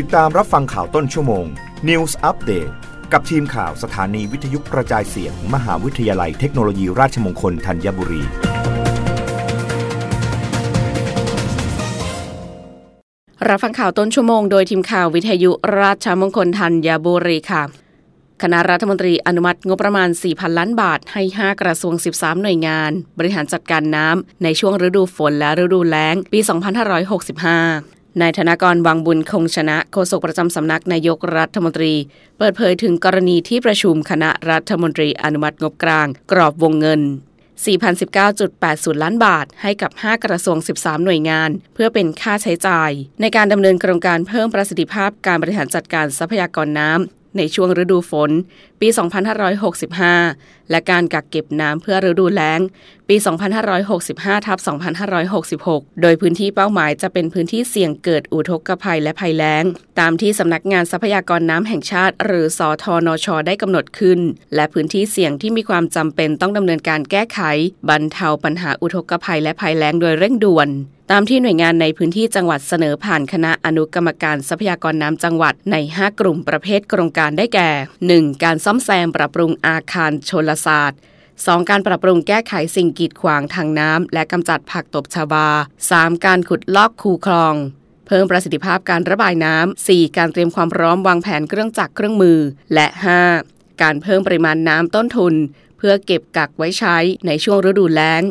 ติดตามรับฟังข่าวต้นชั่วโมง News Update กับทีมข่าวสถานีวิทยุกระจายเสียง มหาวิทยาลัยเทคโนโลยีราชมงคลธัญบุรีรับฟังข่าวต้นชั่วโมงโดยทีมข่าววิทยุราชมงคลธัญบุรีค่ะคณะรัฐมนตรีอนุมัติงบประมาณ 4,000 ล้านบาทให้5กระทรวง13หน่วยงานบริหารจัดการน้ำในช่วงฤดูฝนและฤดูแล้งปี2565นายธนากร วังบุญคงชนะโฆษกประจำสำนักนายกรัฐมนตรีเปิดเผยถึงกรณีที่ประชุมคณะรัฐมนตรีอนุมัติงบกลางกรอบวงเงิน 4,019.80 ล้านบาทให้กับ5กระทรวง13หน่วยงานเพื่อเป็นค่าใช้จ่ายในการดำเนินโครงการเพิ่มประสิทธิภาพการบริหารจัดการทรัพยากรน้ำในช่วงฤดูฝนปี2565และการกักเก็บน้ำเพื่อฤดูแล้งปี 2565/2566 โดยพื้นที่เป้าหมายจะเป็นพื้นที่เสี่ยงเกิดอุทกภัยและภัยแล้งตามที่สำนักงานทรัพยากรน้ำแห่งชาติหรือสธนช.ได้กำหนดขึ้นและพื้นที่เสี่ยงที่มีความจำเป็นต้องดำเนินการแก้ไขบรรเทาปัญหาอุทกภัยและภัยแล้งโดยเร่งด่วนตามที่หน่วยงานในพื้นที่จังหวัดเสนอผ่านคณะอนุกรรมการทรัพยากรน้ำจังหวัดใน5กลุ่มประเภทโครงการได้แก่ 1. การซ่อมแซมปรับปรุงอาคารชลศาสตร์ 2. การปรับปรุงแก้ไขสิ่งกีดขวางทางน้ำและกำจัดผักตบชวา 3. การขุดลอกคูคลองเพิ่มประสิทธิภาพการระบายน้ำ 4. การเตรียมความพร้อมวางแผนเครื่องจักรเครื่องมือและ 5. การเพิ่มปริมาณน้ำต้นทุนเพื่อเก็บกักไว้ใช้ในช่วงฤดูแล้ง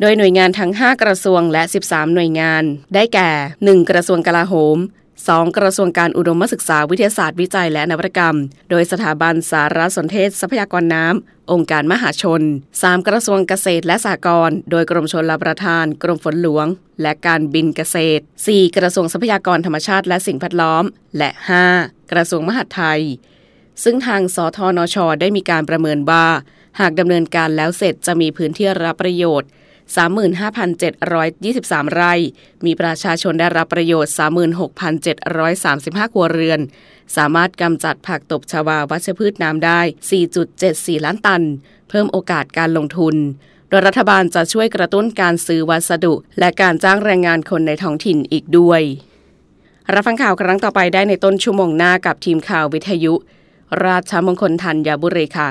โดยหน่วยงานทั้ง5กระทรวงและ13หน่วยงานได้แก่1กระทรวงกลาโหม2กระทรวงการอุดมศึกษาวิทยาศาสตร์วิจัยและนวัตกรรมโดยสถาบันสารสนเทศทรัพยากรน้ำองค์การมหาชน3กระทรวงเกษตรและสหกรณ์โดยกรมชลประทานกรมฝนหลวงและการบินเกษตร4กระทรวงทรัพยากรธรรมชาติและสิ่งแวดล้อมและ5กระทรวงมหาดไทยซึ่งทางสธนช.ได้มีการประเมินว่าหากดำเนินการแล้วเสร็จจะมีพื้นที่รับประโยชน์35,723 ไร่มีประชาชนได้รับประโยชน์ 36,735 ครัวเรือนสามารถกำจัดผักตบชวาวัชพืชน้ำได้ 4.74 ล้านตันเพิ่มโอกาสการลงทุนโดยรัฐบาลจะช่วยกระตุ้นการซื้อวัสดุและการจ้างแรงงานคนในท้องถิ่นอีกด้วยรับฟังข่าวครั้งต่อไปได้ในต้นชั่วโมงหน้ากับทีมข่าววิทยุราชมงคลธัญบุรีค่ะ